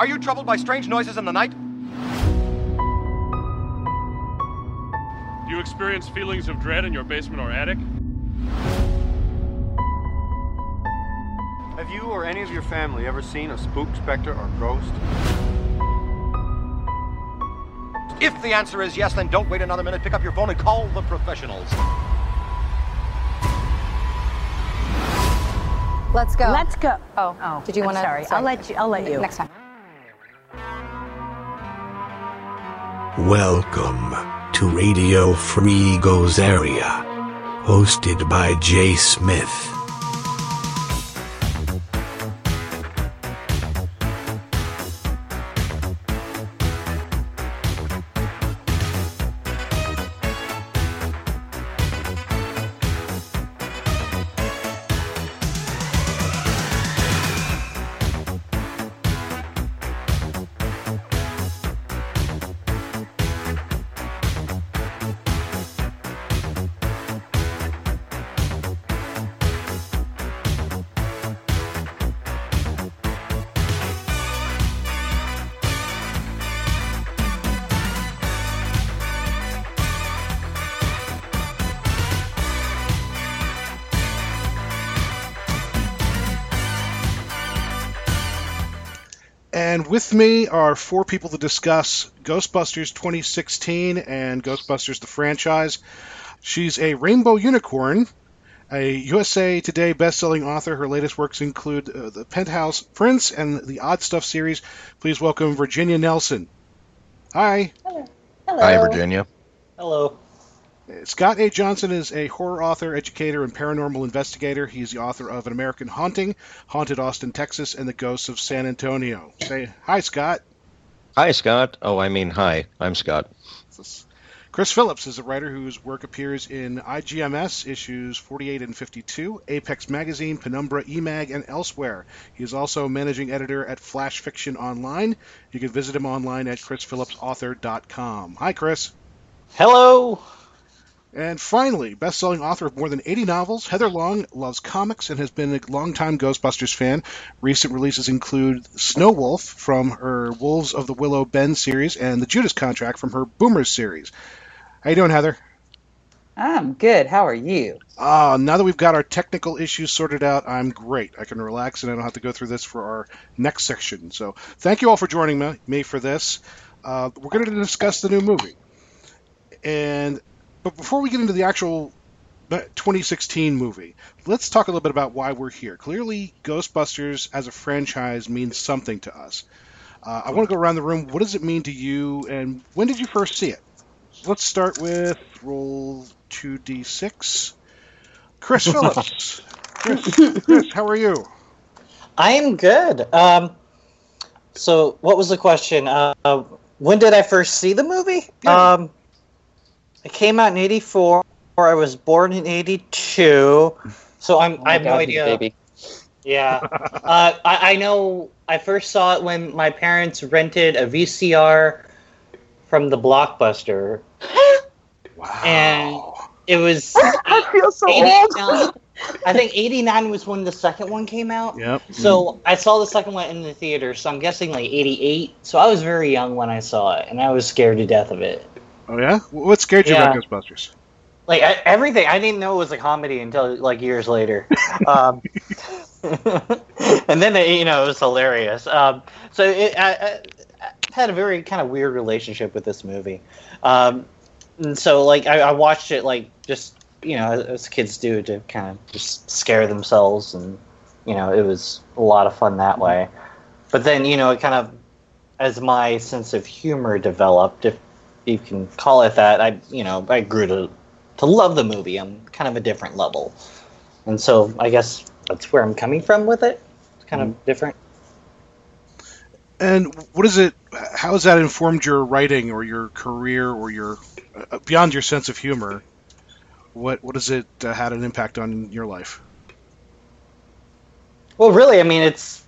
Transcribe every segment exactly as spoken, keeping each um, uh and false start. Are you troubled by strange noises in the night? Do you experience feelings of dread in your basement or attic? Have you or any of your family ever seen a spook, specter, or ghost? If the answer is yes, then don't wait another minute. Pick up your phone and call the professionals. Let's go. Let's go. Oh, oh. Did you want to? Sorry. sorry, I'll let you. I'll let you next time. Welcome to Radio Free Gozeria, hosted by Jay Smith. And with me are four people to discuss Ghostbusters twenty sixteen and Ghostbusters the franchise. She's a rainbow unicorn, a U S A Today best-selling author. Her latest works include uh, The Penthouse Prince and the Odd Stuff series. Please welcome Virginia Nelson. Hi. Hello. Hello. Hi, Virginia. Hello. Scott A. Johnson is a horror author, educator, and paranormal investigator. He is the author of An American Haunting, Haunted Austin, Texas, and The Ghosts of San Antonio. Say hi, Scott. Hi, Scott. Oh, I mean hi. I'm Scott. Chris Phillips is a writer whose work appears in I G M S issues forty-eight and fifty-two, Apex Magazine, Penumbra, E MAG, and elsewhere. He is also managing editor at Flash Fiction Online. You can visit him online at chris phillips author dot com. Hi, Chris. Hello. And finally, best-selling author of more than eighty novels, Heather Long loves comics and has been a longtime Ghostbusters fan. Recent releases include Snow Wolf from her Wolves of the Willow Bend series and The Judas Contract from her Boomers series. How you doing, Heather? I'm good. How are you? Uh, now that we've got our technical issues sorted out, I'm great. I can relax and I don't have to go through this for our next section. So thank you all for joining me for this. Uh, we're going to discuss the new movie. And... But before we get into the actual twenty sixteen movie, let's talk a little bit about why we're here. Clearly, Ghostbusters as a franchise means something to us. Uh, I want to go around the room. What does it mean to you, and when did you first see it? Let's start with roll two d six. Chris Phillips. Chris, Chris, how are you? I am good. Um, so what was the question? Uh, when did I first see the movie? Yeah. Um, It came out in eighty-four. I was born in eighty-two, so I'm, oh I have God, no idea. Baby. Yeah, uh, I, I know. I first saw it when my parents rented a V C R from the Blockbuster. Wow! And it was. I feel so old. I think eighty-nine was when the second one came out. Yep. So I saw the second one in the theater. So I'm guessing like eighty-eight. So I was very young when I saw it, and I was scared to death of it. Oh, yeah? What scared you yeah. about Ghostbusters? Like, I, everything. I didn't know it was a comedy until, like, years later. um, and then, it, you know, it was hilarious. Um, so it, I, I had a very kind of weird relationship with this movie. Um, and so, like, I, I watched it, like, just, you know, as, as kids do, to kind of just scare themselves. And, you know, it was a lot of fun that way. But then, you know, it kind of, as my sense of humor developed, if you can call it that, I, you know, I grew to to love the movie on kind of a different level. And so I guess that's where I'm coming from with it. It's kind mm-hmm. of different. And what is it, how has that informed your writing or your career or your, uh, beyond your sense of humor, what what has it uh, had an impact on your life? Well, really, I mean, it's,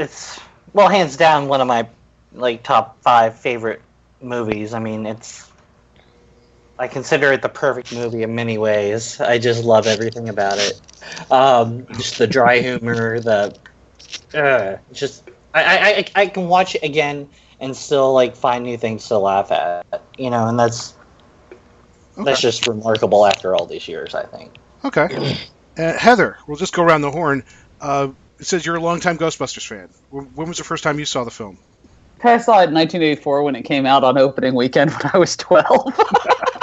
it's, well, hands down, one of my, like, top five favorite movies. I mean, it's, I consider it the perfect movie in many ways. I just love everything about it. Um, just the dry humor, the, uh, just, I, I I can watch it again and still like find new things to laugh at, you know, and that's okay. that's just remarkable after all these years, I think. Okay, uh, Heather, we'll just go around the horn. Uh, it says you're a longtime Ghostbusters fan. When was the first time you saw the film? I saw it in nineteen eighty-four when it came out on opening weekend when I was twelve.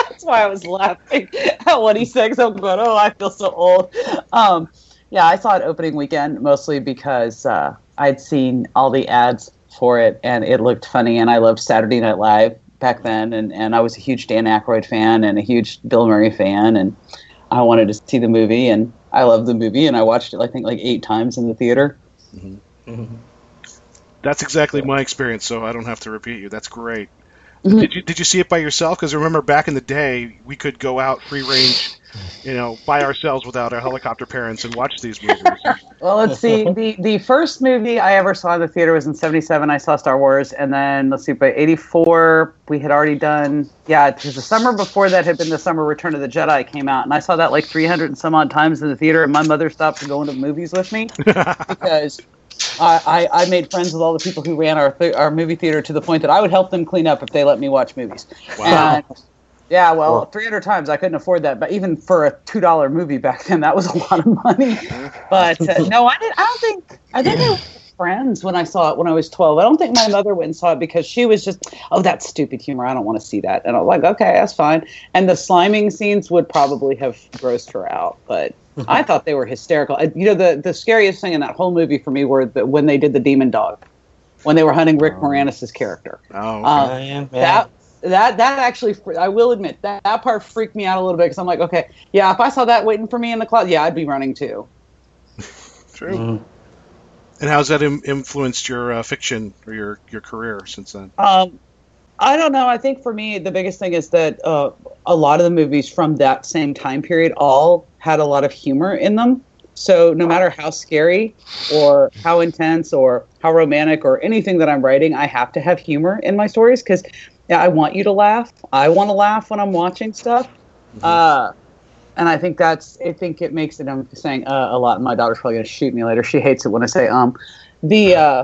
That's why I was laughing at what he said. I'm going, oh, I feel so old. Um, yeah, I saw it opening weekend mostly because uh, I'd seen all the ads for it and it looked funny. And I loved Saturday Night Live back then. And, and I was a huge Dan Aykroyd fan and a huge Bill Murray fan. And I wanted to see the movie. And I loved the movie. And I watched it, I think, like eight times in the theater. Mm-hmm. Mm-hmm. That's exactly my experience, so I don't have to repeat you. That's great. Mm-hmm. Did you did you see it by yourself? Because remember, back in the day, we could go out free range, you know, by ourselves without our helicopter parents and watch these movies. Well, let's see. the The first movie I ever saw in the theater was in seventy-seven. I saw Star Wars, and then let's see, by eighty-four, we had already done. Yeah, because the summer before that had been the summer Return of the Jedi came out, and I saw that like three hundred and some odd times in the theater. And my mother stopped going to movies with me because. I, I made friends with all the people who ran our th- our movie theater to the point that I would help them clean up if they let me watch movies. Wow. And yeah, well, wow. three hundred times I couldn't afford that, but even for a two dollar movie back then, that was a lot of money. But uh, no, I didn't. I don't think I think I was friends when I saw it when I was twelve. I don't think my mother went and saw it because she was just, oh, that's stupid humor. I don't want to see that. And I'm like, okay, that's fine. And the sliming scenes would probably have grossed her out, but. I thought they were hysterical. You know, the, the scariest thing in that whole movie for me were the, when they did the demon dog, when they were hunting Rick Moranis' character. Oh, okay. um, yeah, yeah. That that that actually, I will admit, that, that part freaked me out a little bit because I'm like, okay, yeah, if I saw that waiting for me in the closet, yeah, I'd be running too. True. Mm. And how's that im- influenced your uh, fiction or your, your career since then? Um, I don't know. I think for me, the biggest thing is that uh, a lot of the movies from that same time period all had a lot of humor in them. So no matter how scary or how intense or how romantic or anything that I'm writing, I have to have humor in my stories because I want you to laugh. I want to laugh when I'm watching stuff. Mm-hmm. Uh, and I think that's, I think it makes it, I'm saying uh, a lot. My daughter's probably going to shoot me later. She hates it when I say, um, the, uh,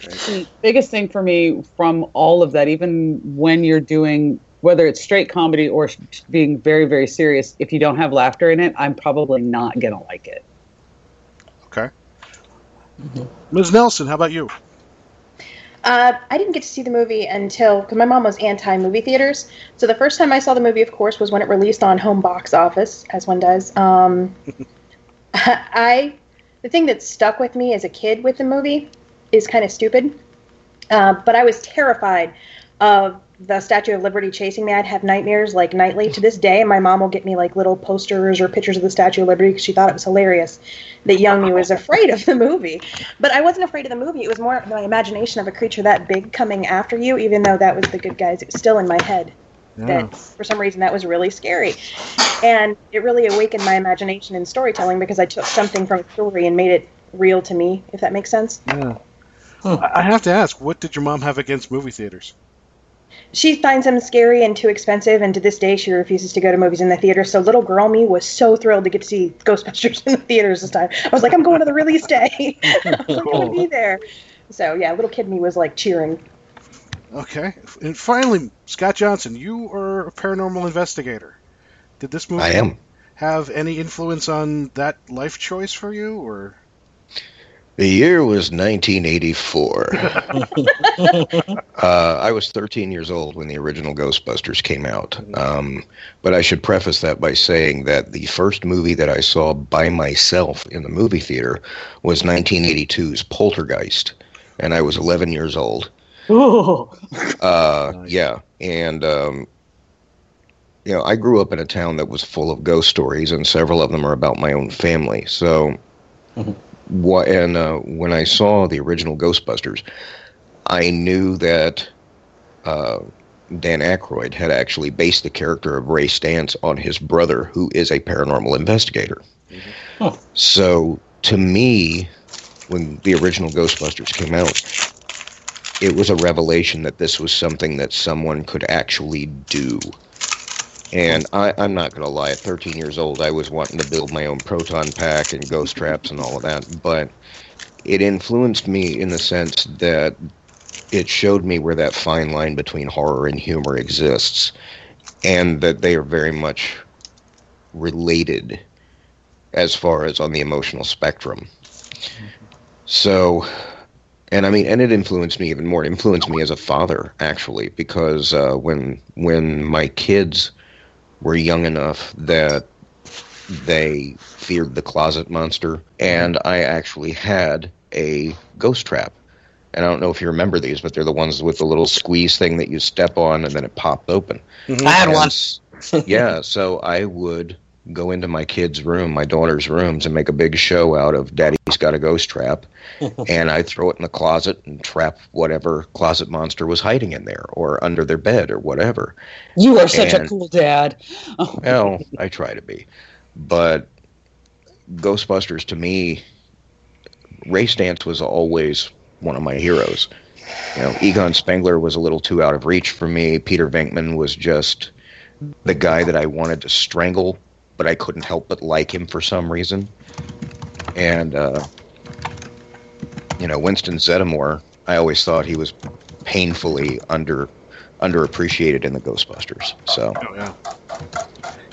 the biggest thing for me from all of that, even when you're doing, whether it's straight comedy or being very, very serious, if you don't have laughter in it, I'm probably not going to like it. Okay. Mm-hmm. Miz Nelson, how about you? Uh, I didn't get to see the movie until, because my mom was anti-movie theaters. So the first time I saw the movie, of course, was when it released on home box office, as one does. Um, I, the thing that stuck with me as a kid with the movie is kind of stupid, uh, but I was terrified of the Statue of Liberty chasing me. I'd have nightmares like nightly to this day. And my mom will get me like little posters or pictures of the Statue of Liberty because she thought it was hilarious that young me was afraid of the movie. But I wasn't afraid of the movie. It was more my imagination of a creature that big coming after you, even though that was the good guys. It was still in my head. Yeah. That for some reason that was really scary. And it really awakened my imagination in storytelling because I took something from a story and made it real to me, if that makes sense. Yeah. Huh. I have to ask, what did your mom have against movie theaters? She finds them scary and too expensive, and to this day she refuses to go to movies in the theater. So little girl me was so thrilled to get to see Ghostbusters in the theaters this time. I was like, I'm going to the release day. I'm cool. going to be there. So, yeah, little kid me was, like, cheering. Okay. And finally, Scott Johnson, you are a paranormal investigator. Did this movie I am. have any influence on that life choice for you, or...? The year was nineteen eighty-four. uh, I was thirteen years old when the original Ghostbusters came out. Um, but I should preface that by saying that the first movie that I saw by myself in the movie theater was nineteen eighty-two's Poltergeist. And I was eleven years old. Oh. Uh, nice. Yeah. And... Um, you know, I grew up in a town that was full of ghost stories, and several of them are about my own family. So... Mm-hmm. What, and uh, when I saw the original Ghostbusters, I knew that uh, Dan Aykroyd had actually based the character of Ray Stantz on his brother, who is a paranormal investigator. Mm-hmm. Huh. So, to me, when the original Ghostbusters came out, it was a revelation that this was something that someone could actually do. And I, I'm not going to lie, at thirteen years old, I was wanting to build my own proton pack and ghost traps and all of that. But it influenced me in the sense that it showed me where that fine line between horror and humor exists, and that they are very much related as far as on the emotional spectrum. So, and I mean, and it influenced me even more. It influenced me as a father, actually, because uh, when when my kids were young enough that they feared the closet monster, and I actually had a ghost trap. And I don't know if you remember these, but they're the ones with the little squeeze thing that you step on and then it popped open. Mm-hmm. I had and, one. Yeah, so I would go into my kids' room, my daughter's rooms, and make a big show out of Daddy's got a ghost trap, and I'd throw it in the closet and trap whatever closet monster was hiding in there or under their bed or whatever. You are such and, a cool dad. Oh. Well, I try to be. But Ghostbusters, to me, Ray Stantz was always one of my heroes. You know, Egon Spengler was a little too out of reach for me. Peter Venkman was just the guy that I wanted to strangle, but I couldn't help but like him for some reason. And, uh, you know, Winston Zeddemore, I always thought he was painfully under underappreciated in the Ghostbusters. So. Oh, yeah.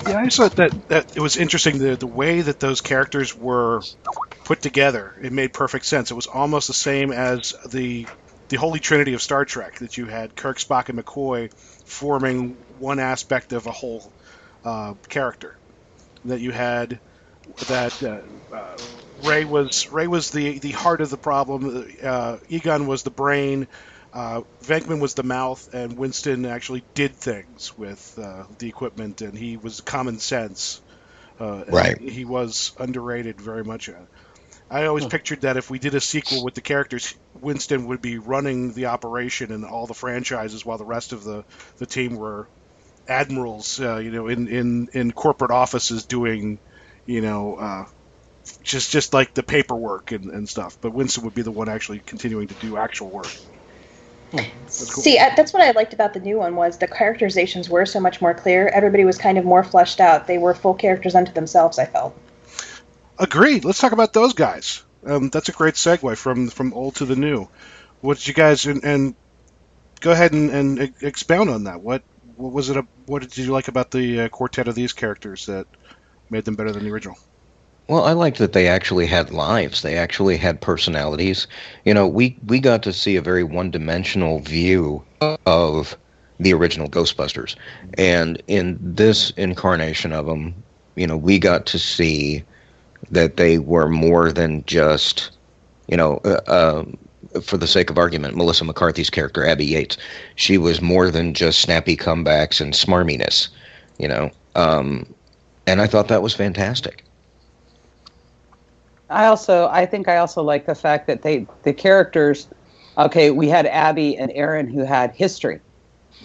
Yeah, I just thought that, that it was interesting, the the way that those characters were put together. It made perfect sense. It was almost the same as the the Holy Trinity of Star Trek, that you had Kirk, Spock, and McCoy forming one aspect of a whole uh, character. That you had that uh, uh, Ray was Ray was the, the heart of the problem. Uh, Egon was the brain. Uh, Venkman was the mouth, and Winston actually did things with uh, the equipment, and he was common sense. Uh, right. He was underrated very much. I always huh. pictured that if we did a sequel with the characters, Winston would be running the operation and all the franchises while the rest of the, the team were admirals, uh, you know, in, in, in corporate offices doing, you know, uh, just just like the paperwork and, and stuff. But Winston would be the one actually continuing to do actual work. Cool. See, that's what I liked about the new one, was the characterizations were so much more clear. Everybody was kind of more fleshed out. They were full characters unto themselves, I felt. Agreed. Let's talk about those guys. Um, that's a great segue from, from old to the new. What did you guys, and, and go ahead and, and expound on that. What what was it? A, what did you like about the uh, quartet of these characters that made them better than the original? Well, I liked that they actually had lives. They actually had personalities. You know, we, we got to see a very one-dimensional view of the original Ghostbusters. And in this incarnation of them, you know, we got to see that they were more than just, you know, uh, uh, for the sake of argument, Melissa McCarthy's character, Abby Yates, she was more than just snappy comebacks and smarminess, you know. Um, and I thought that was fantastic. I also, I think I also like the fact that they, the characters, okay, we had Abby and Erin who had history,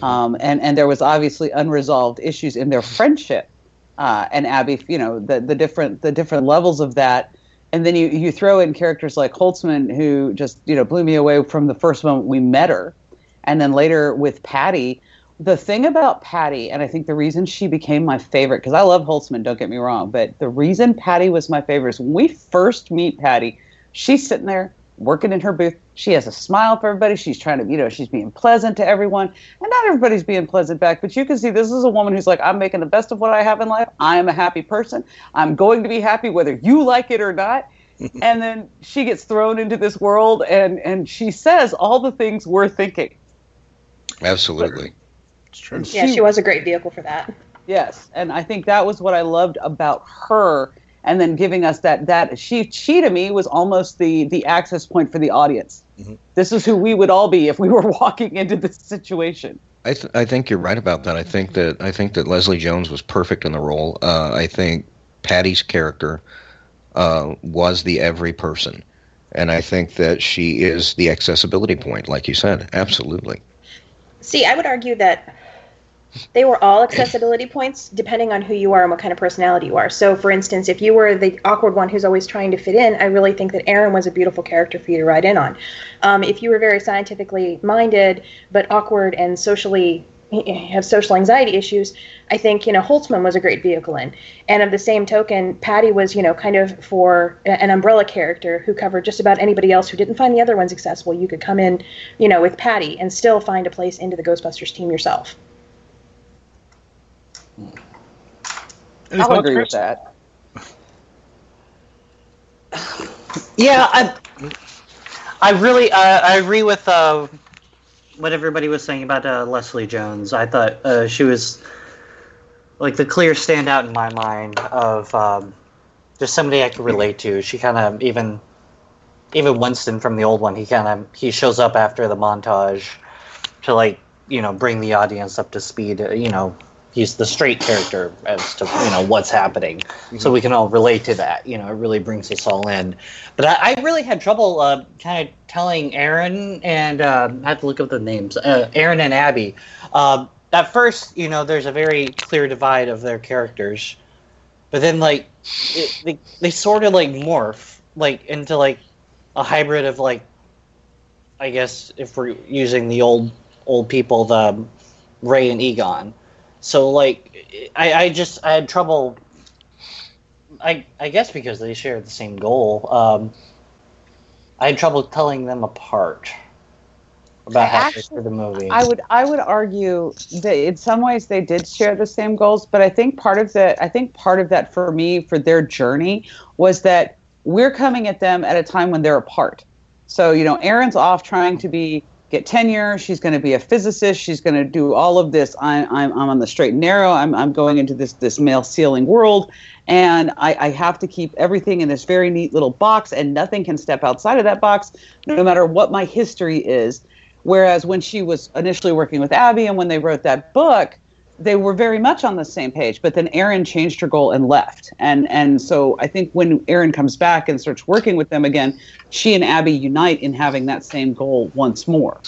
um, and, and there was obviously unresolved issues in their friendship, uh, and Abby, you know, the, the different, the different levels of that. And then you, you throw in characters like Holtzman, who just, you know, blew me away from the first moment we met her. And then later with Patty, the thing about Patty, and I think the reason she became my favorite, because I love Holtzman, don't get me wrong, but the reason Patty was my favorite is when we first meet Patty, she's sitting there working in her booth. She has a smile for everybody. She's trying to, you know, she's being pleasant to everyone. And not everybody's being pleasant back, but you can see this is a woman who's like, I'm making the best of what I have in life. I am a happy person. I'm going to be happy whether you like it or not. And then she gets thrown into this world, and, and she says all the things we're thinking. Absolutely. But, True. Yeah, she was a great vehicle for that. Yes, and I think that was what I loved about her, and then giving us that that she she to me was almost the the access point for the audience. Mm-hmm. This is who we would all be if we were walking into this situation. I th- I think you're right about that. I think that I think that Leslie Jones was perfect in the role. Uh, I think Patty's character uh, was the every person, and I think that she is the accessibility point, like you said. Absolutely. See, I would argue that they were all accessibility points depending on who you are and what kind of personality you are. So, for instance, if you were the awkward one who's always trying to fit in, I really think that Erin was a beautiful character for you to ride in on. Um, if you were very scientifically minded but awkward and socially have social anxiety issues, I think, you know, Holtzman was a great vehicle in. And of the same token, Patty was, you know, kind of for an umbrella character who covered just about anybody else who didn't find the other ones accessible. You could come in, you know, with Patty and still find a place into the Ghostbusters team yourself. I'll agree with that. Yeah, I, I really, uh, I agree with uh, what everybody was saying about uh, Leslie Jones. I thought uh, she was like the clear standout in my mind of um, just somebody I could relate to. She kind of even, even Winston from the old one. He kind of he shows up after the montage to like you know bring the audience up to speed. You know. He's the straight character as to, you know, what's happening. Mm-hmm. So we can all relate to that. You know, it really brings us all in. But I, I really had trouble uh, kind of telling Erin and uh, – I have to look up the names. Uh, Erin and Abby. Uh, at first, you know, there's a very clear divide of their characters. But then, like, it, they, they sort of, like, morph, like, into, like, a hybrid of, like, I guess if we're using the old old people, the Ray and Egon. So, like, I, I just, I had trouble, I I guess because they shared the same goal, um, I had trouble telling them apart about how through the movie. I would, I would argue that in some ways they did share the same goals, but I think part of that, I think part of that for me, for their journey, was that we're coming at them at a time when they're apart. So, you know, Erin's off trying to be... get tenure. She's going to be a physicist. She's going to do all of this. I'm, I'm, I'm on the straight and narrow. I'm, I'm going into this, this male ceiling world. And I, I have to keep everything in this very neat little box, and nothing can step outside of that box, no matter what my history is. Whereas when she was initially working with Abby and when they wrote that book, they were very much on the same page, but then Erin changed her goal and left. And, and so I think when Erin comes back and starts working with them again, she and Abby unite in having that same goal once more.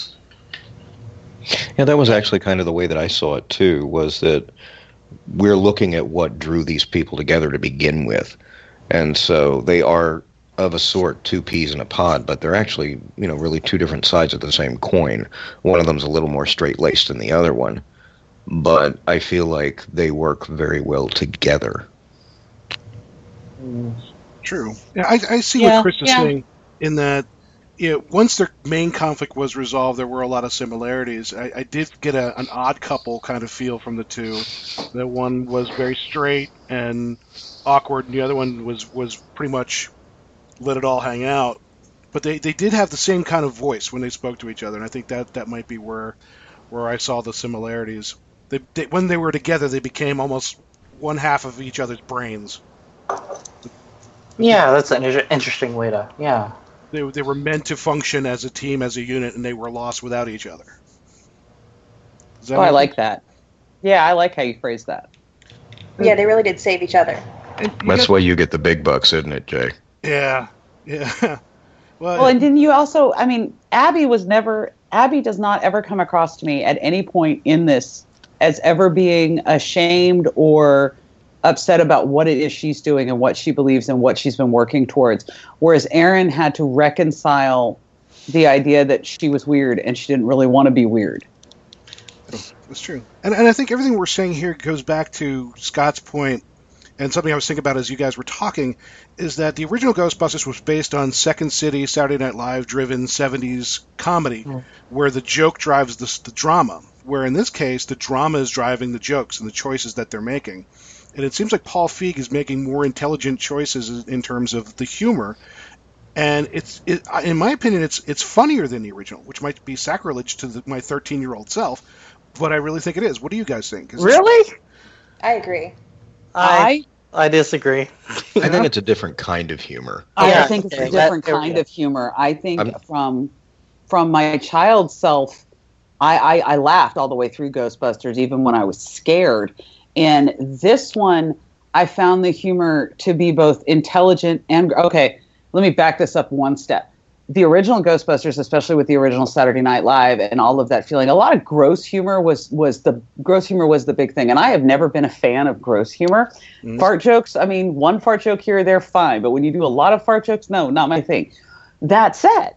Yeah, that was actually kind of the way that I saw it too, was that we're looking at what drew these people together to begin with. And so they are of a sort two peas in a pod, but they're actually, you know, really two different sides of the same coin. One of them's a little more straight-laced than the other one. But I feel like they work very well together. True. Yeah, I, I see yeah, what Chris is yeah. saying in that you know, once their main conflict was resolved, there were a lot of similarities. I, I did get a, an odd couple kind of feel from the two. The one was very straight and awkward, and the other one was, was pretty much let it all hang out. But they, they did have the same kind of voice when they spoke to each other, and I think that, that might be where where I saw the similarities. They, they, when they were together, they became almost one half of each other's brains. Yeah, that's an interesting way to, yeah. They, they were meant to function as a team, as a unit, and they were lost without each other. Oh, I like that. Yeah, I like how you phrased that. Yeah, they really did save each other. That's why you get the big bucks, isn't it, Jay? Yeah, yeah. well, well, and didn't you also, I mean, Abby was never, Abby does not ever come across to me at any point in this as ever being ashamed or upset about what it is she's doing and what she believes and what she's been working towards. Whereas Erin had to reconcile the idea that she was weird and she didn't really want to be weird. That's true. And, and I think everything we're saying here goes back to Scott's point, and something I was thinking about as you guys were talking, is that the original Ghostbusters was based on Second City, Saturday Night Live-driven seventies comedy, mm. where the joke drives the, the drama. Where in this case, the drama is driving the jokes and the choices that they're making. And it seems like Paul Feig is making more intelligent choices in terms of the humor. And it's, it, in my opinion, it's it's funnier than the original, which might be sacrilege to the, my thirteen-year-old self, but I really think it is. What do you guys think? Is really? It... I agree. I I disagree. I think it's a different kind of humor. I yeah, think it's okay, a different that, kind of humor. I think I'm... from from my child self, I, I, I laughed all the way through Ghostbusters, even when I was scared. And this one, I found the humor to be both intelligent and... Okay, let me back this up one step. The original Ghostbusters, especially with the original Saturday Night Live and all of that feeling, a lot of gross humor was was the gross humor was the big thing. And I have never been a fan of gross humor. Mm-hmm. Fart jokes, I mean, one fart joke here or there, fine. But when you do a lot of fart jokes, no, not my thing. That said,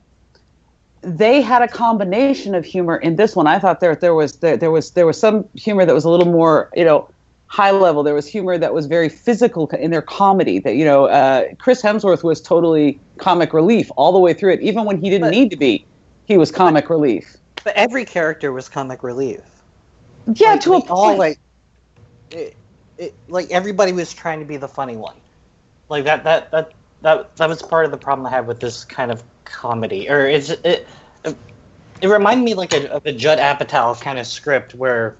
they had a combination of humor in this one. I thought there there was there, there was there was some humor that was a little more, you know, high level. There was humor that was very physical in their comedy. That, you know, uh, Chris Hemsworth was totally comic relief all the way through it. Even when he didn't but, need to be, he was comic but, relief. But every character was comic relief. Yeah, like, to a point. All, like, it, it, like everybody was trying to be the funny one. Like that that that that that was part of the problem I had with this kind of comedy. Or it's it it, it reminded me like a, of a Judd Apatow kind of script where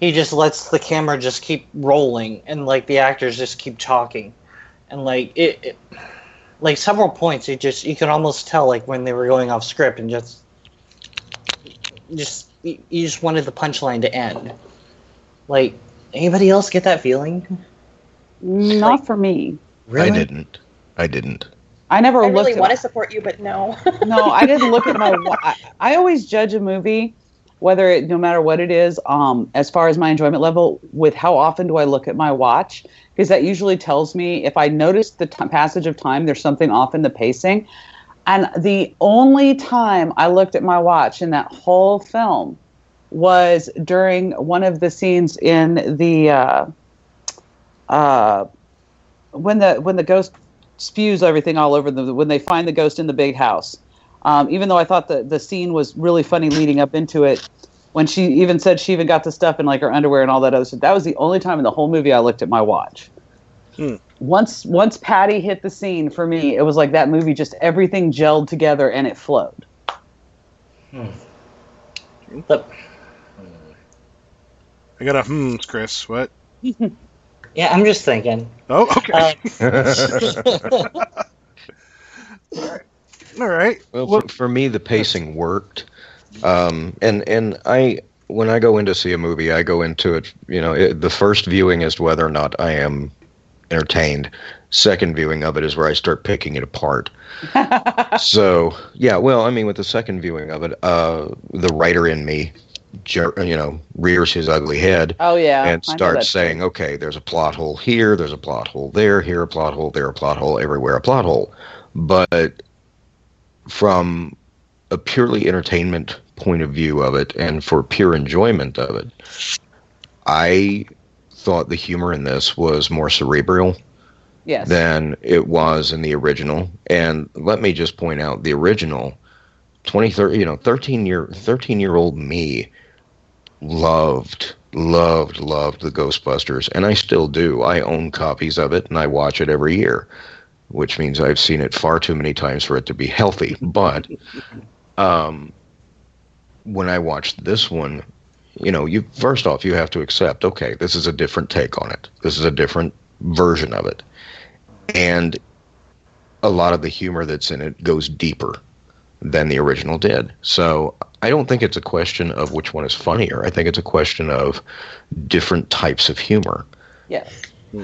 he just lets the camera just keep rolling, and like the actors just keep talking, and like it, it, like several points, it just you could almost tell like when they were going off script, and just, just you just wanted the punchline to end. Like, anybody else get that feeling? Not like, for me. Really? I didn't. I didn't. I never. I really want to support you, but no. No, I didn't look at my. I, I always judge a movie, whether it, no matter what it is, um, as far as my enjoyment level, with how often do I look at my watch, because that usually tells me if I notice the t- passage of time, there's something off in the pacing. And the only time I looked at my watch in that whole film was during one of the scenes in the, uh, uh, when the when the ghost spews everything all over them, when they find the ghost in the big house. Um, even though I thought the, the scene was really funny leading up into it, when she even said she even got the stuff in like her underwear and all that other stuff, that was the only time in the whole movie I looked at my watch. Hmm. Once once Patty hit the scene, for me, it was like that movie, just everything gelled together and it flowed. Hmm. But, I got a hmm, Chris. What? Yeah, I'm just thinking. Oh, okay. Uh, All right. All right. Well, well for, for me, the pacing worked, um, and and I when I go in to see a movie, I go into it. You know, it, the first viewing is to whether or not I am entertained. Second viewing of it is where I start picking it apart. So yeah, well, I mean, with the second viewing of it, uh, the writer in me, you know, rears his ugly head. Oh yeah, and starts saying, true. "Okay, there's a plot hole here. There's a plot hole there. Here a plot hole. There a plot hole. Everywhere a plot hole." But from a purely entertainment point of view of it, and for pure enjoyment of it, I thought the humor in this was more cerebral yes. than it was in the original. And let me just point out, the original twenty, thirty, you know, thirteen year, thirteen year old me loved, loved, loved the Ghostbusters. And I still do. I own copies of it and I watch it every year, which means I've seen it far too many times for it to be healthy. But um, when I watched this one, you know, you first off, you have to accept, okay, this is a different take on it. This is a different version of it. And a lot of the humor that's in it goes deeper than the original did. So I don't think it's a question of which one is funnier. I think it's a question of different types of humor. Yes.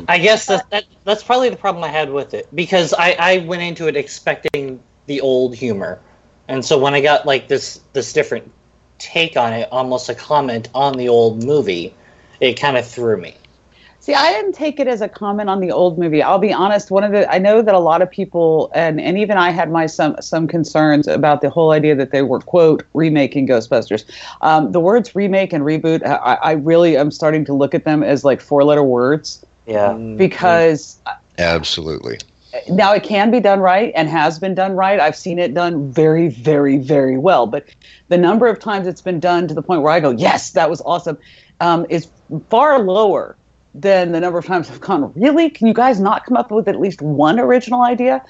I guess that, that that's probably the problem I had with it, because I, I went into it expecting the old humor, and so when I got like this this different take on it, almost a comment on the old movie, it kind of threw me. See, I didn't take it as a comment on the old movie. I'll be honest. One of the I know that a lot of people and, and even I had my some some concerns about the whole idea that they were, quote, remaking Ghostbusters. Um, the words remake and reboot, I, I really am starting to look at them as like four letter words. Yeah, because absolutely. Now it can be done right and has been done right. I've seen it done very, very, very well. But the number of times it's been done to the point where I go, "Yes, that was awesome," um, is far lower than the number of times I've gone, "Really? Can you guys not come up with at least one original idea?"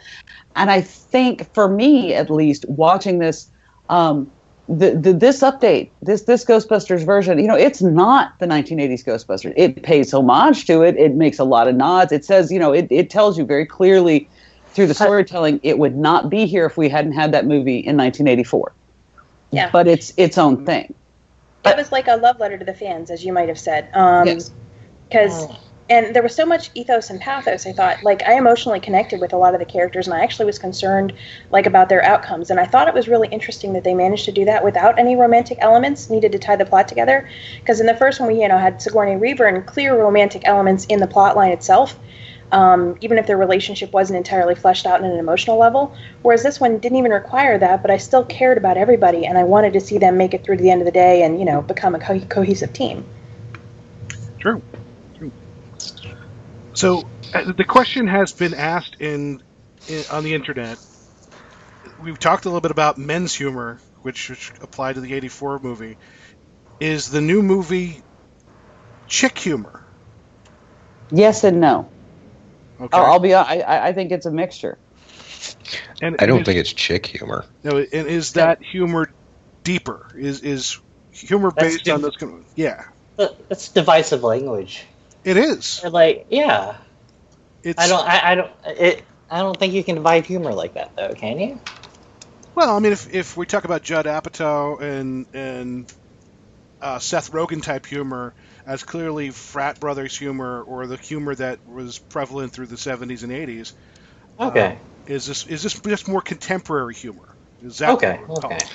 And I think, for me at least, watching this, um, the, the this update, this this Ghostbusters version, you know, it's not the nineteen eighties Ghostbusters. It pays homage to it. It makes a lot of nods. It says, you know, it, it tells you very clearly through the storytelling it would not be here if we hadn't had that movie in nineteen eighty-four. Yeah. But it's its own thing. That was like a love letter to the fans, as you might have said. Um, yes. Because, and there was so much ethos and pathos, I thought. Like, I emotionally connected with a lot of the characters, and I actually was concerned, like, about their outcomes. And I thought it was really interesting that they managed to do that without any romantic elements needed to tie the plot together. Because in the first one, we, you know, had Sigourney Weaver and clear romantic elements in the plot line itself. um, even if their relationship wasn't entirely fleshed out on an emotional level. Whereas this one didn't even require that, but I still cared about everybody, and I wanted to see them make it through to the end of the day and, you know, become a co- cohesive team. True. True. So uh, the question has been asked in, in on the internet. We've talked a little bit about men's humor, which, which applied to the eighty-four movie. Is the new movie chick humor? Yes and no. Okay. I'll, I'll be honest. I, I think it's a mixture. And I don't is, think it's chick humor. No, and is that humor deeper? Is is humor that's based div- on those? Con- yeah, that's divisive language. It is. Like, yeah, it's, I don't. I, I don't. It. I don't think you can divide humor like that, though. Can you? Well, I mean, if if we talk about Judd Apatow and and uh, Seth Rogen type humor. As clearly frat brothers humor, or the humor that was prevalent through the seventies and eighties. Okay. Um, is this is this just more contemporary humor? Is that okay? What okay. It?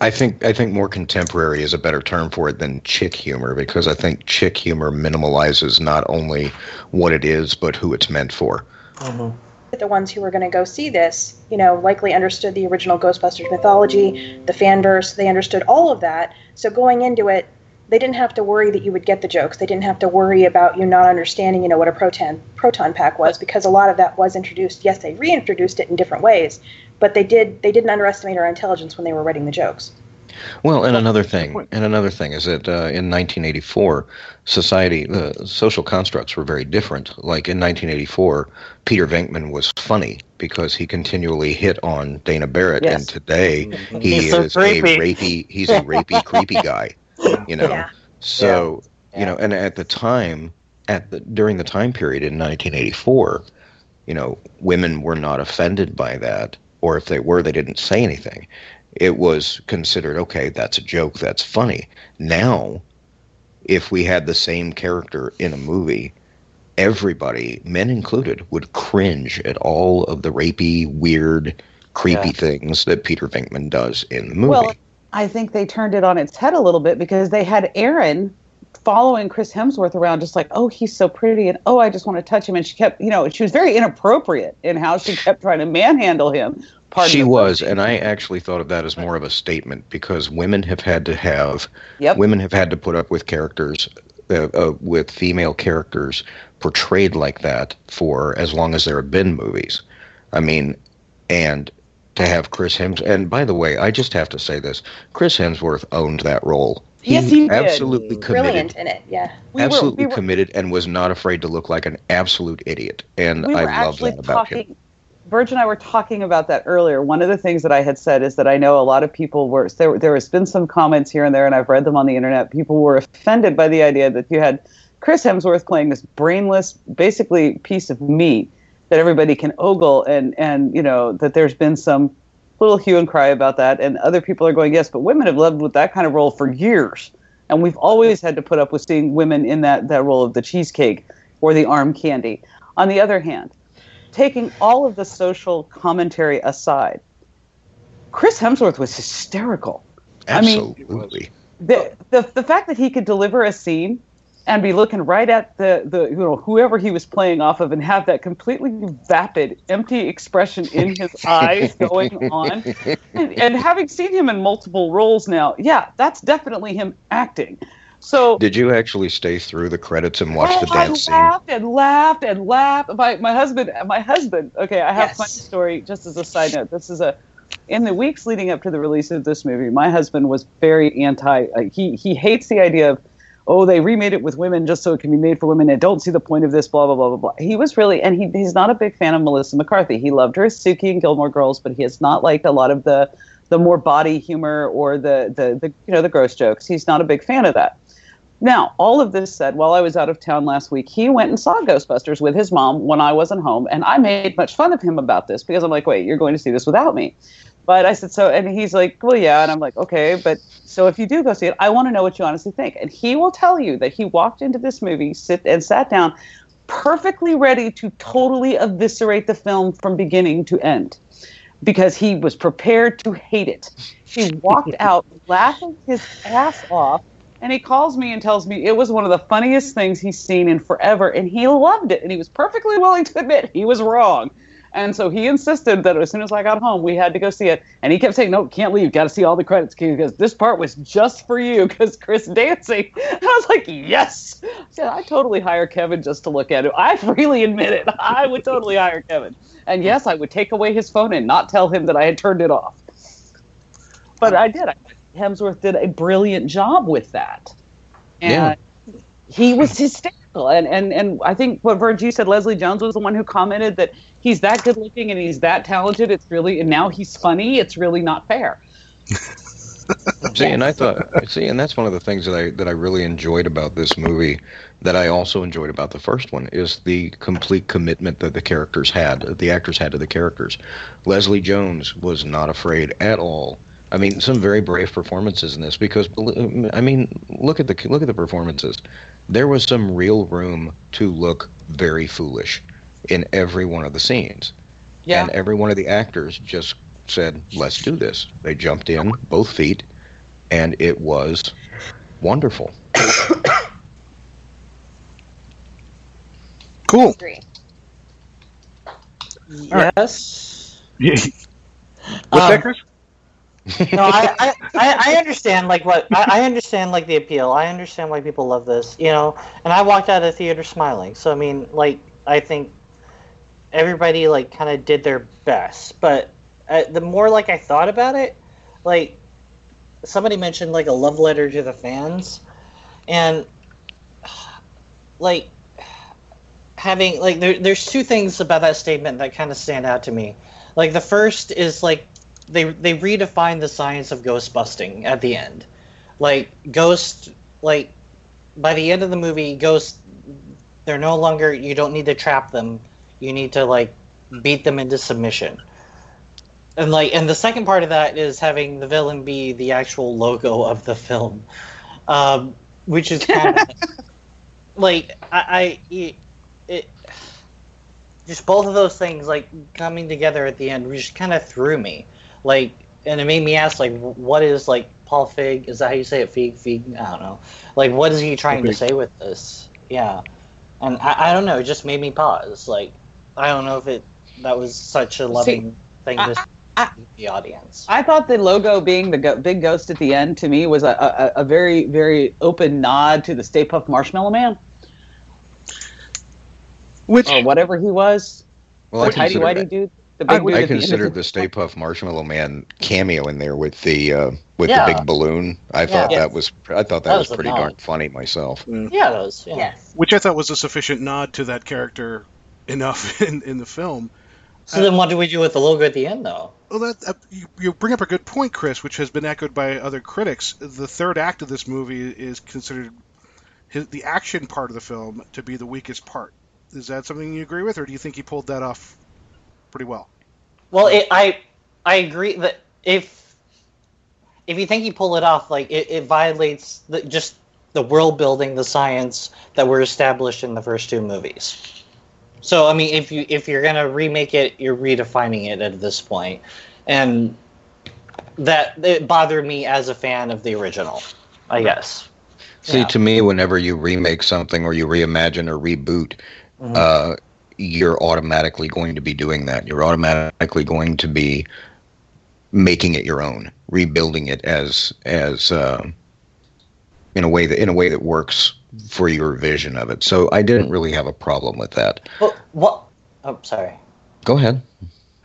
I think I think more contemporary is a better term for it than chick humor, because I think chick humor minimalizes not only what it is but who it's meant for. Mm-hmm. The ones who were going to go see this, you know, likely understood the original Ghostbusters mythology, the fanverse. They understood all of that, so going into it, they didn't have to worry that you would get the jokes. They didn't have to worry about you not understanding, you know, what a proton proton pack was, because a lot of that was introduced. Yes, they reintroduced it in different ways, but they did they didn't underestimate our intelligence when they were writing the jokes. Well, and another thing, and another thing is that uh, in nineteen eighty-four, society, the uh, social constructs were very different. Like in nineteen eighty-four, Peter Venkman was funny because he continually hit on Dana Barrett, yes. And today mm-hmm. he he's is so a rapey, he's a rapey, creepy guy. You know, yeah. so yeah. you know, and at the time, at the during the time period in nineteen eighty-four, you know, women were not offended by that, or if they were, they didn't say anything. It was considered, okay, that's a joke, that's funny. Now, if we had the same character in a movie, everybody, men included, would cringe at all of the rapey, weird, creepy yeah. things that Peter Venkman does in the movie. Well, I think they turned it on its head a little bit because they had Erin following Chris Hemsworth around just like, oh, he's so pretty, and oh, I just want to touch him. And she kept, you know, she was very inappropriate in how she kept trying to manhandle him. Pardon she was, and I actually thought of that as more of a statement because women have had to have, yep. women have had to put up with characters, uh, uh, with female characters portrayed like that for as long as there have been movies. I mean, and... to have Chris Hemsworth, and by the way, I just have to say this: Chris Hemsworth owned that role. Yes, he, he did. Absolutely committed. Brilliant in it, yeah. We absolutely were, we were, committed, and was not afraid to look like an absolute idiot. And we I love that about talking, him. Virg and I were talking about that earlier. One of the things that I had said is that I know a lot of people were there. There has been some comments here and there, and I've read them on the internet. People were offended by the idea that you had Chris Hemsworth playing this brainless, basically piece of meat that everybody can ogle, and, and, you know, that there's been some little hue and cry about that. And other people are going, yes, but women have lived with that kind of role for years. And we've always had to put up with seeing women in that, that role of the cheesecake or the arm candy. On the other hand, taking all of the social commentary aside, Chris Hemsworth was hysterical. Absolutely. I mean, the, the, the fact that he could deliver a scene and be looking right at the, the you know, whoever he was playing off of and have that completely vapid, empty expression in his eyes going on. And, and having seen him in multiple roles now, yeah, that's definitely him acting. So did you actually stay through the credits and watch oh, the dance scene? I laughed and laughed and laughed. My my husband, my husband, okay, I have yes. a funny story just as a side note. This is a... In the weeks leading up to the release of this movie, my husband was very anti... Uh, he he hates the idea of, oh, they remade it with women just so it can be made for women. I don't see the point of this, blah, blah, blah, blah, blah. He was really, and he he's not a big fan of Melissa McCarthy. He loved her as Suki and Gilmore Girls, but he has not liked a lot of the the more body humor or the, the, the you know, the gross jokes. He's not a big fan of that. Now, all of this said, while I was out of town last week, he went and saw Ghostbusters with his mom when I wasn't home, and I made much fun of him about this because I'm like, wait, you're going to see this without me. But I said, so, and he's like, well, yeah. And I'm like, okay, but so if you do go see it, I want to know what you honestly think. And he will tell you that he walked into this movie, sit and sat down, perfectly ready to totally eviscerate the film from beginning to end, because he was prepared to hate it. He walked out laughing his ass off. And he calls me and tells me it was one of the funniest things he's seen in forever, and he loved it, and he was perfectly willing to admit he was wrong. And so he insisted that as soon as I got home, we had to go see it. And he kept saying, no, can't leave. Got to see all the credits, because this part was just for you, because Chris dancing. And I was like, yes. I said, I totally hire Kevin just to look at it. I freely admit it. I would totally hire Kevin. And yes, I would take away his phone and not tell him that I had turned it off. But I did. Hemsworth did a brilliant job with that. And yeah. He was hysterical. And, and and I think what Virgie said, Leslie Jones was the one who commented that he's that good looking and he's that talented. It's really, and now he's funny. It's really not fair. See, and I thought, see, and that's one of the things that I that I really enjoyed about this movie, that I also enjoyed about the first one, is the complete commitment that the characters had, that the actors had to the characters. Leslie Jones was not afraid at all. I mean, some very brave performances in this, because I mean, look at the look at the performances. There was some real room to look very foolish in every one of the scenes. Yeah. And every one of the actors just said, let's do this. They jumped in, both feet, and it was wonderful. Cool. I agree. Yes. What's um, that, Chris? No, I, I, I understand like what I, I understand like the appeal. I understand why people love this, you know. And I walked out of the theater smiling. So I mean, like, I think everybody like kind of did their best. But uh, the more like I thought about it, like somebody mentioned like a love letter to the fans, and like having like there, there's two things about that statement that kind of stand out to me. Like the first is like. They they redefine the science of ghost busting at the end. Like, ghosts, like, by the end of the movie, ghosts, they're no longer, you don't need to trap them. You need to, like, beat them into submission. And, like, and the second part of that is having the villain be the actual logo of the film. Um, which is kind of, like, I, I it, it just both of those things, like, coming together at the end, which kind of threw me. Like, and it made me ask, like, what is, like, Paul Feig, is that how you say it, Feig, Feig, I don't know. Like, what is he trying Feig. to say with this? Yeah. And I, I don't know, it just made me pause. Like, I don't know if it, that was such a loving See, thing to I, I, the audience. I thought the logo being the go- big ghost at the end, to me, was a, a, a very, very open nod to the Stay Puft Marshmallow Man. Which, or whatever he was. Well, the tighty-whitey dude. The big I, I considered the, the Stay Puft Marshmallow Man cameo in there with the uh, with yeah. the big balloon. I yeah. thought yes. that was I thought that, that was, was pretty darn funny myself. Mm. Yeah, it was. Yeah. Yes. Which I thought was a sufficient nod to that character enough in, in the film. So uh, then, what do we do with the logo at the end, though? Well, that uh, you, you bring up a good point, Chris, which has been echoed by other critics. The third act of this movie is considered his, the action part of the film to be the weakest part. Is that something you agree with, or do you think he pulled that off pretty well? Well, it, I I agree that if if you think you pull it off, like it, it violates the, just the world building, the science that were established in the first two movies. So I mean, if you if you're gonna remake it, you're redefining it at this point, and that it bothered me as a fan of the original, I guess. See, yeah. To me, whenever you remake something or you reimagine or reboot, mm-hmm. uh, you're automatically going to be doing that. You're automatically going to be making it your own, rebuilding it as as uh, in a way that in a way that works for your vision of it. So I didn't really have a problem with that. Well, what? Oh, sorry. Go ahead.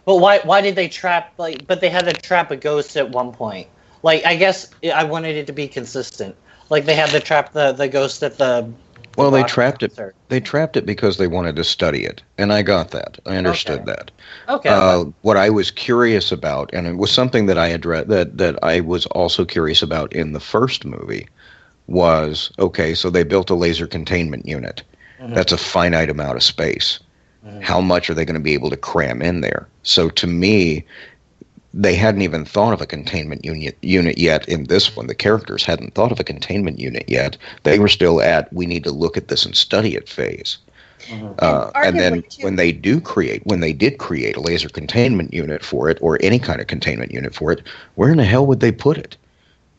Well, why why did they trap? Like, but they had to trap a ghost at one point. Like, I guess I wanted it to be consistent. Like, they had to trap the the ghost at the. Well, they trapped it. They trapped it because they wanted to study it, and I got that. I understood okay. that. Okay. Uh, what I was curious about, and it was something that I addressed, that that I was also curious about in the first movie, was okay. So they built a laser containment unit. Mm-hmm. That's a finite amount of space. Mm-hmm. How much are they going to be able to cram in there? So to me, they hadn't even thought of a containment unit, unit yet in this one. The characters hadn't thought of a containment unit yet. They were still at, we need to look at this and study it phase. Mm-hmm. Uh, and, and then too. when they do create, when they did create a laser containment unit for it, or any kind of containment unit for it, where in the hell would they put it?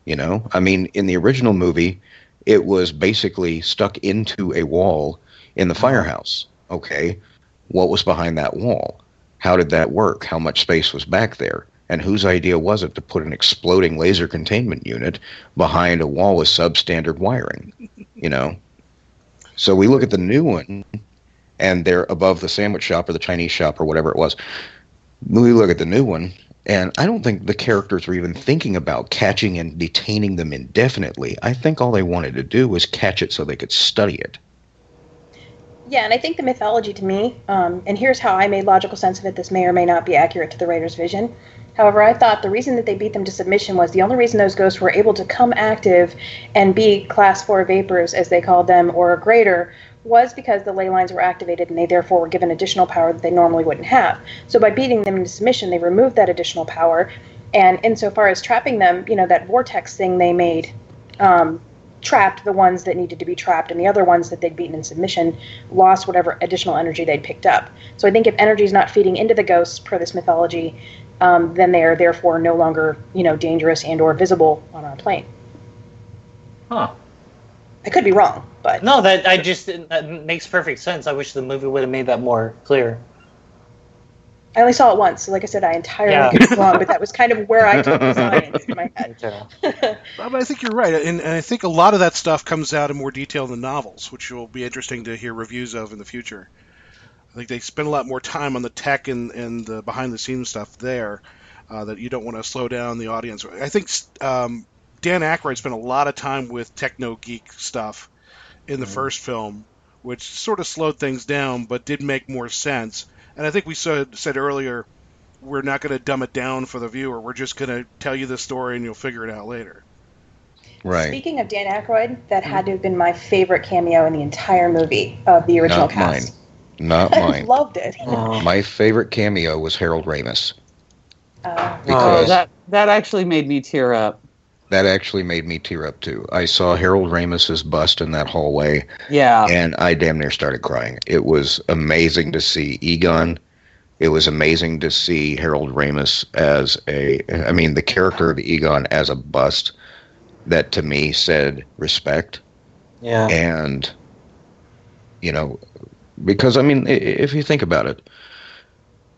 You know, I mean, in the original movie, It was basically stuck into a wall in the firehouse. Okay, what was behind that wall? How did that work? How much space was back there? And whose idea was it to put an exploding laser containment unit behind a wall with substandard wiring? You know? So we look at the new one, and they're above the sandwich shop or the Chinese shop or whatever it was. We look at the new one, and I don't think the characters were even thinking about catching and detaining them indefinitely. I think all they wanted to do was catch it so they could study it. Yeah, and I think the mythology to me, um, and here's how I made logical sense of it. This may or may not be accurate to the writer's vision. However, I thought the reason that they beat them to submission was the only reason those ghosts were able to come active and be class four vapors, as they called them, or greater, was because the ley lines were activated and they therefore were given additional power that they normally wouldn't have. So by beating them into submission, they removed that additional power. And insofar as trapping them, you know, that vortex thing they made um, trapped the ones that needed to be trapped, and the other ones that they'd beaten in submission lost whatever additional energy they'd picked up. So I think if energy is not feeding into the ghosts per this mythology, um, then they are therefore no longer, you know, dangerous and or visible on our plane. Huh. I could be wrong, but no, that I just that makes perfect sense. I wish the movie would have made that more clear. I only saw it once, so like I said, I entirely yeah. could be wrong, but that was kind of where I took the science in my head. Yeah. Bob, I think you're right, and, and I think a lot of that stuff comes out in more detail in the novels, which will be interesting to hear reviews of in the future. I think they spend a lot more time on the tech and, and the behind-the-scenes stuff there uh, that you don't want to slow down the audience. I think... Um, Dan Aykroyd spent a lot of time with techno-geek stuff in the mm-hmm. first film, which sort of slowed things down, but did make more sense. And I think we said, said earlier, we're not going to dumb it down for the viewer. We're just going to tell you the story, and you'll figure it out later. Right. Speaking of Dan Aykroyd, that had to have been my favorite cameo in the entire movie of the original not cast. Mine. Not mine. I loved it. Oh. My favorite cameo was Harold Ramis. Uh, because... oh, that, that actually made me tear up. That actually made me tear up, too. I saw Harold Ramis's bust in that hallway, yeah, and I damn near started crying. It was amazing to see Egon. It was amazing to see Harold Ramis as a... I mean, the character of Egon as a bust that, to me, said respect. Yeah. And, you know, because, I mean, if you think about it,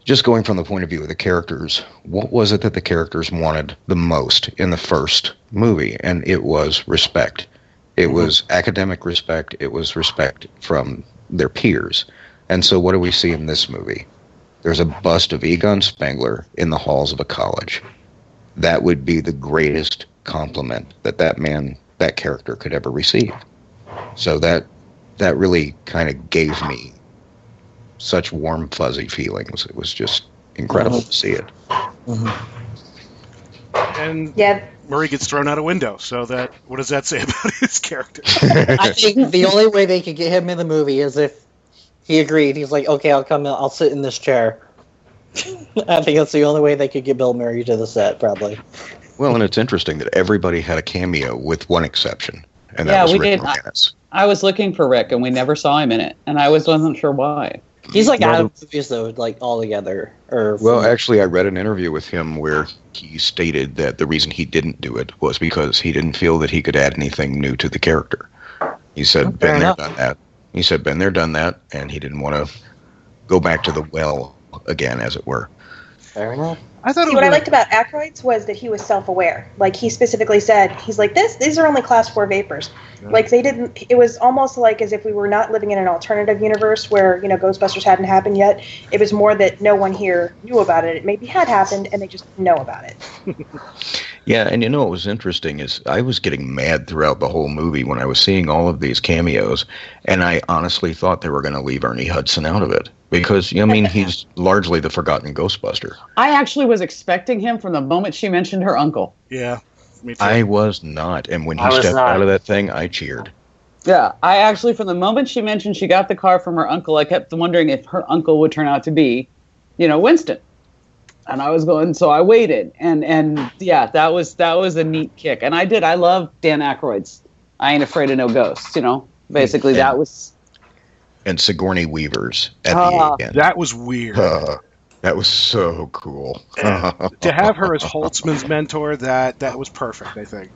just going from the point of view of the characters, what was it that the characters wanted the most in the first movie? And it was respect. It mm-hmm. was academic respect. It was respect from their peers. And so what do we see in this movie? There's a bust of Egon Spengler in the halls of a college. That would be the greatest compliment that that man, that character could ever receive. So that that really kind of gave me such warm, fuzzy feelings. It was just incredible mm-hmm. to see it. Mm-hmm. And yeah. Murray gets thrown out a window, so that what does that say about his character? I think the only way they could get him in the movie is if he agreed. He's like, okay, I'll come in, I'll sit in this chair. I think that's the only way they could get Bill Murray to the set, probably. Well, and it's interesting that everybody had a cameo with one exception, and that yeah, was we Rick did. Moranis. I, I was looking for Rick, and we never saw him in it, and I was, wasn't sure why. He's like well, out of movies though, like all together. Or well, actually, I read an interview with him where he stated that the reason he didn't do it was because he didn't feel that he could add anything new to the character. He said, oh, "Been enough. there, done that." He said, "Been there, done that," and he didn't want to go back to the well again, as it were. Fair enough. I thought See, it what I liked about Aykroyd's was that he was self-aware. Like he specifically said, he's like, "This, these are only class four vapors." Yeah. Like they didn't. It was almost like as if we were not living in an alternative universe where you know Ghostbusters hadn't happened yet. It was more that no one here knew about it. It maybe had happened, and they just know about it. Yeah, and you know what was interesting is I was getting mad throughout the whole movie when I was seeing all of these cameos, and I honestly thought they were going to leave Ernie Hudson out of it because, you know, I mean, he's largely the forgotten Ghostbuster. I actually was expecting him from the moment she mentioned her uncle. Yeah, me too. I was not, and when he stepped not. out of that thing, I cheered. Yeah, I actually, from the moment she mentioned she got the car from her uncle, I kept wondering if her uncle would turn out to be, you know, Winston. And I was going, so I waited, and and yeah, that was that was a neat kick, and I did. I love Dan Aykroyd's "I Ain't Afraid of No Ghosts," you know. Basically, and, that was and Sigourney Weaver's at uh, the end. That was weird. Uh, that was so cool. To have her as Holtzman's mentor, that that was perfect. I think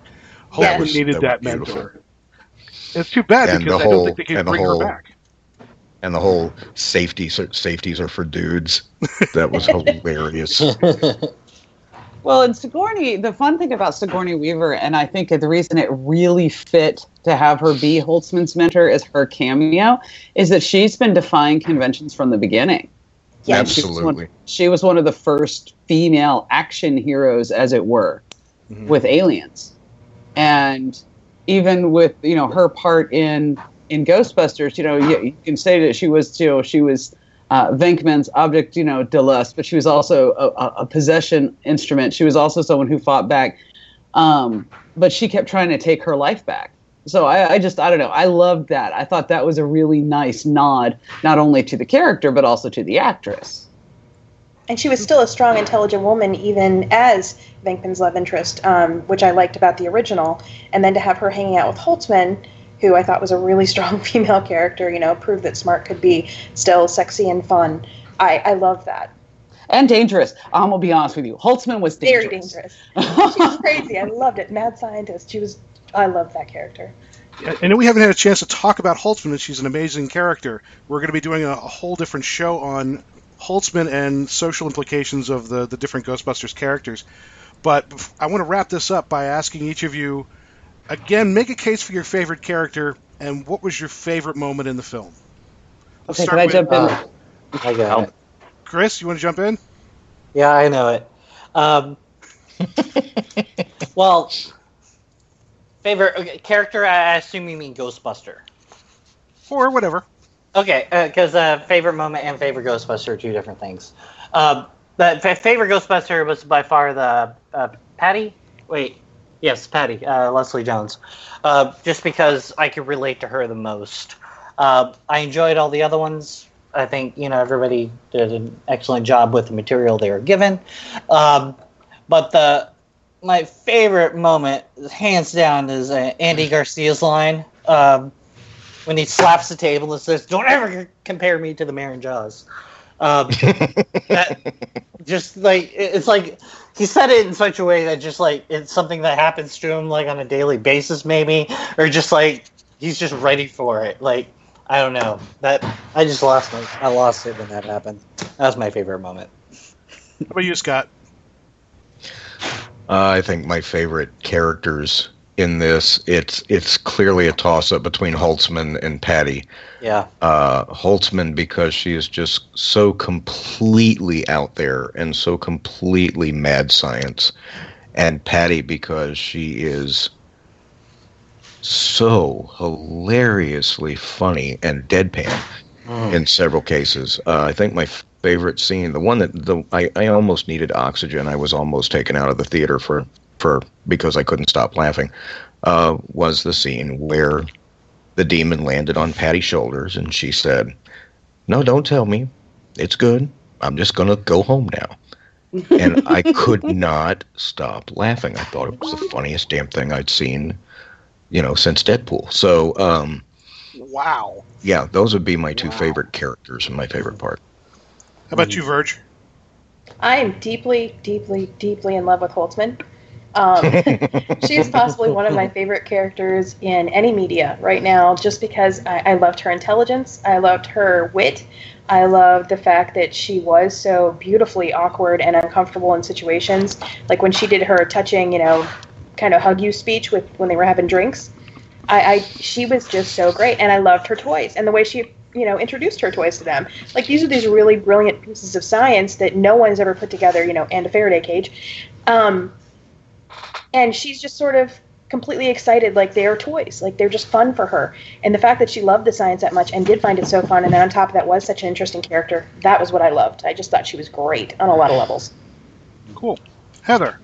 Holtzman needed that, that mentor. It's too bad because whole, I don't think they can bring whole, her back. And the whole safeties are, safeties are for dudes. That was hilarious. Well, and Sigourney, the fun thing about Sigourney Weaver, and I think the reason it really fit to have her be Holtzman's mentor as her cameo, is that she's been defying conventions from the beginning. Yeah, absolutely. She was, one, she was one of the first female action heroes, as it were, mm-hmm. with Aliens. And even with, you know, her part in in Ghostbusters, you know, you, you can say that she was, you know, she was uh, Venkman's object, you know, de lust, but she was also a, a possession instrument. She was also someone who fought back, um, but she kept trying to take her life back. So I, I just, I don't know. I loved that. I thought that was a really nice nod, not only to the character, but also to the actress. And she was still a strong, intelligent woman, even as Venkman's love interest, um, which I liked about the original. And then to have her hanging out with Holtzman, who I thought was a really strong female character, you know, proved that Smart could be still sexy and fun. I, I love that. And dangerous. I'm going to be honest with you. Holtzman was dangerous. Very dangerous. She was crazy. I loved it. Mad scientist. She was... I love that character. I know we haven't had a chance to talk about Holtzman, and she's an amazing character. We're going to be doing a, a whole different show on Holtzman and social implications of the, the different Ghostbusters characters. But I want to wrap this up by asking each of you, again, make a case for your favorite character, and what was your favorite moment in the film? Let's okay, can I with, jump in? Uh, I got it. Chris, you want to jump in? Yeah, I know it. Um, well... Favorite character? I assume you mean Ghostbuster, or whatever. Okay, because uh, uh, favorite moment and favorite Ghostbuster are two different things. Uh, but favorite Ghostbuster was by far the uh, Patty. Wait, yes, Patty, uh, Leslie Jones. Uh, just because I could relate to her the most. Uh, I enjoyed all the other ones. I think you know everybody did an excellent job with the material they were given. Um, but the My favorite moment, hands down, is uh, Andy Garcia's line um, when he slaps the table and says, "Don't ever compare me to the Mayor in Jaws." Um, that just like it's like he said it in such a way that just like it's something that happens to him like on a daily basis, maybe, or just like he's just ready for it. Like I don't know that I just lost my I lost it when that happened. That was my favorite moment. How about you, Scott? Uh, I think my favorite characters in this, it's it's clearly a toss-up between Holtzman and Patty. Yeah. Uh, Holtzman, because she is just so completely out there and so completely mad science. And Patty, because she is so hilariously funny and deadpan mm. in several cases. Uh, I think my... F- favorite scene, the one that the I, I almost needed oxygen, I was almost taken out of the theater for, for because I couldn't stop laughing, uh, was the scene where the demon landed on Patty's shoulders and she said, "No, don't tell me. It's good. I'm just going to go home now." And I could not stop laughing. I thought it was the funniest damn thing I'd seen, you know, since Deadpool. So, um, wow. Yeah, those would be my two wow. favorite characters and my favorite part. How about you, Virg? I am deeply, deeply, deeply in love with Holtzman. Um, she is possibly one of my favorite characters in any media right now, just because I, I loved her intelligence. I loved her wit. I loved the fact that she was so beautifully awkward and uncomfortable in situations. Like when she did her touching, you know, kind of hug you speech with when they were having drinks. I, I she was just so great, and I loved her toys and the way she... you know, introduced her toys to them. Like, these are these really brilliant pieces of science that no one's ever put together, you know, and a Faraday cage. Um, and she's just sort of completely excited, like, they are toys. Like, they're just fun for her. And the fact that she loved the science that much and did find it so fun, and then on top of that was such an interesting character, that was what I loved. I just thought she was great on a lot of levels. Cool. Heather.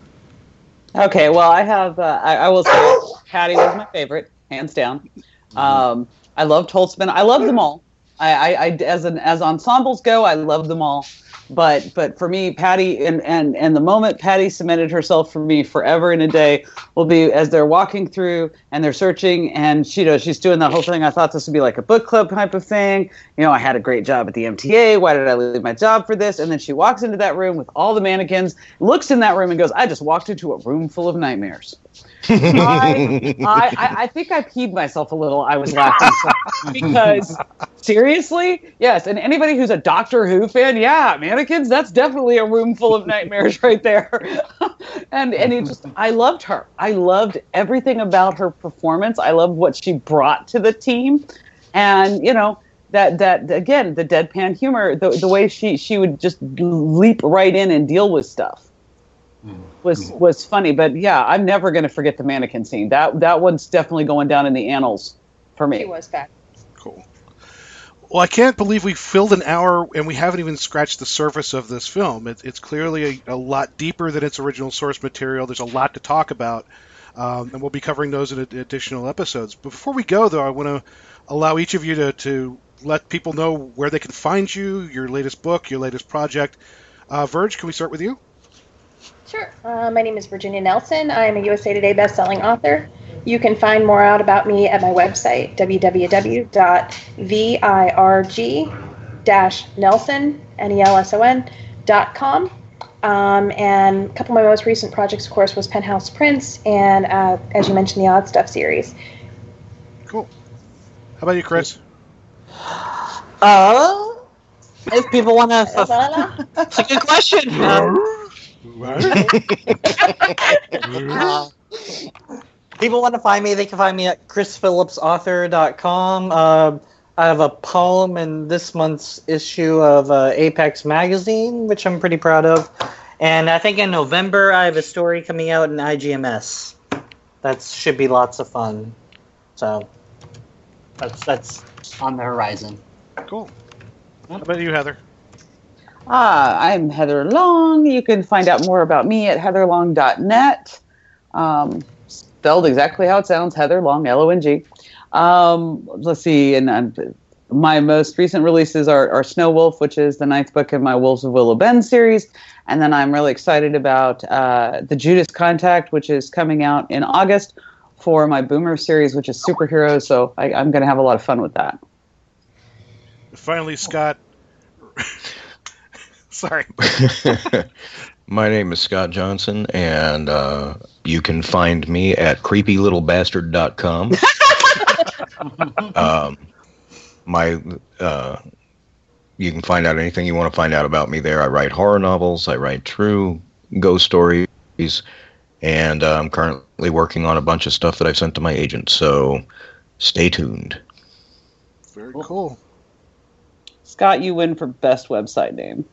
Okay, well, I have, uh, I, I will say, Patty was my favorite, hands down. Um, I loved Holtzman. I loved them all. I, I, I as an as ensembles go, I love them all. But but for me, Patty, and, and, and the moment Patty cemented herself for me forever in a day will be as they're walking through and they're searching, and she, you know, she's doing the whole thing. I thought this would be like a book club type of thing. You know, I had a great job at the M T A. Why did I leave my job for this? And then she walks into that room with all the mannequins, looks in that room and goes, I just walked into a room full of nightmares. I, I, I think I peed myself a little. I was laughing so because seriously, yes. And anybody who's a Doctor Who fan, yeah, mannequins, that's definitely a room full of nightmares right there. and and it just, I loved her. I loved everything about her performance. I loved what she brought to the team, and you know that that again, the deadpan humor, the the way she she would just leap right in and deal with stuff. Was was funny, but yeah, I'm never going to forget the mannequin scene. That that one's definitely going down in the annals for me. It was fabulous. Cool. Well, I can't believe we filled an hour and we haven't even scratched the surface of this film. It, it's clearly a, a lot deeper than its original source material. There's a lot to talk about, um, and we'll be covering those in a, additional episodes. But before we go, though, I want to allow each of you to, to let people know where they can find you, your latest book, your latest project. Uh, Virg, can we start with you? Sure. Uh, my name is Virginia Nelson. I'm a U S A Today bestselling author. You can find more out about me at my website, w w w dot virg dash nelson dot com. Um, and a couple of my most recent projects, of course, was Penthouse Prince and, uh, as you mentioned, the Odd Stuff series. Cool. How about you, Chris? Uh, if people want to... That's a good question. uh, people want to find me, they can find me at chris phillips author dot com. uh, I have a poem in this month's issue of uh, Apex Magazine, which I'm pretty proud of, and I think in November I have a story coming out in I G M S that should be lots of fun, so that's that's on the horizon. Cool. How about you, Heather? Ah, I'm Heather Long. You can find out more about me at heather long dot net. Um, spelled exactly how it sounds, Heather Long, L O N G. Um, let's see. And I'm, my most recent releases are, are Snow Wolf, which is the ninth book in my Wolves of Willow Bend series. And then I'm really excited about uh, The Judas Contact, which is coming out in August for my Boomer series, which is superheroes. So I, I'm going to have a lot of fun with that. Finally, Scott... Sorry. My name is Scott Johnson, and uh, you can find me at creepy little bastard dot com. um, my, uh, you can find out anything you want to find out about me there. I write horror novels. I write true ghost stories, and uh, I'm currently working on a bunch of stuff that I've sent to my agent, so stay tuned. Very cool. cool. Scott, you win for best website name.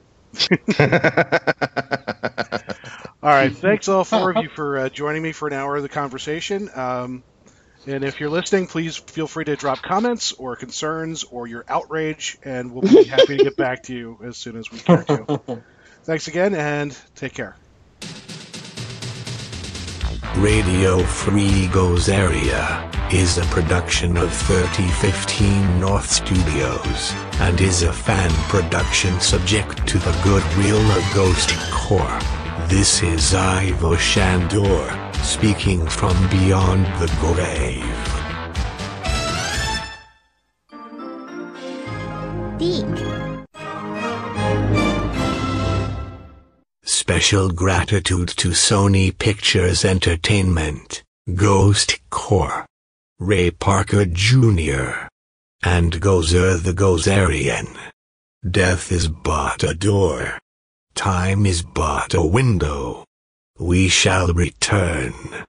All right, thanks all four of you for uh, joining me for an hour of the conversation, um, and if you're listening, please feel free to drop comments or concerns or your outrage, and we'll be happy to get back to you as soon as we care to. Thanks again, and take care. Radio Free Gozeria is a production of thirty fifteen North Studios and is a fan production subject to the goodwill of Ghost Corps. This is Ivo Shandor speaking from beyond the grave. Deek. Special gratitude to Sony Pictures Entertainment, Ghost Corps, Ray Parker Junior, and Gozer the Gozerian. Death is but a door. Time is but a window. We shall return.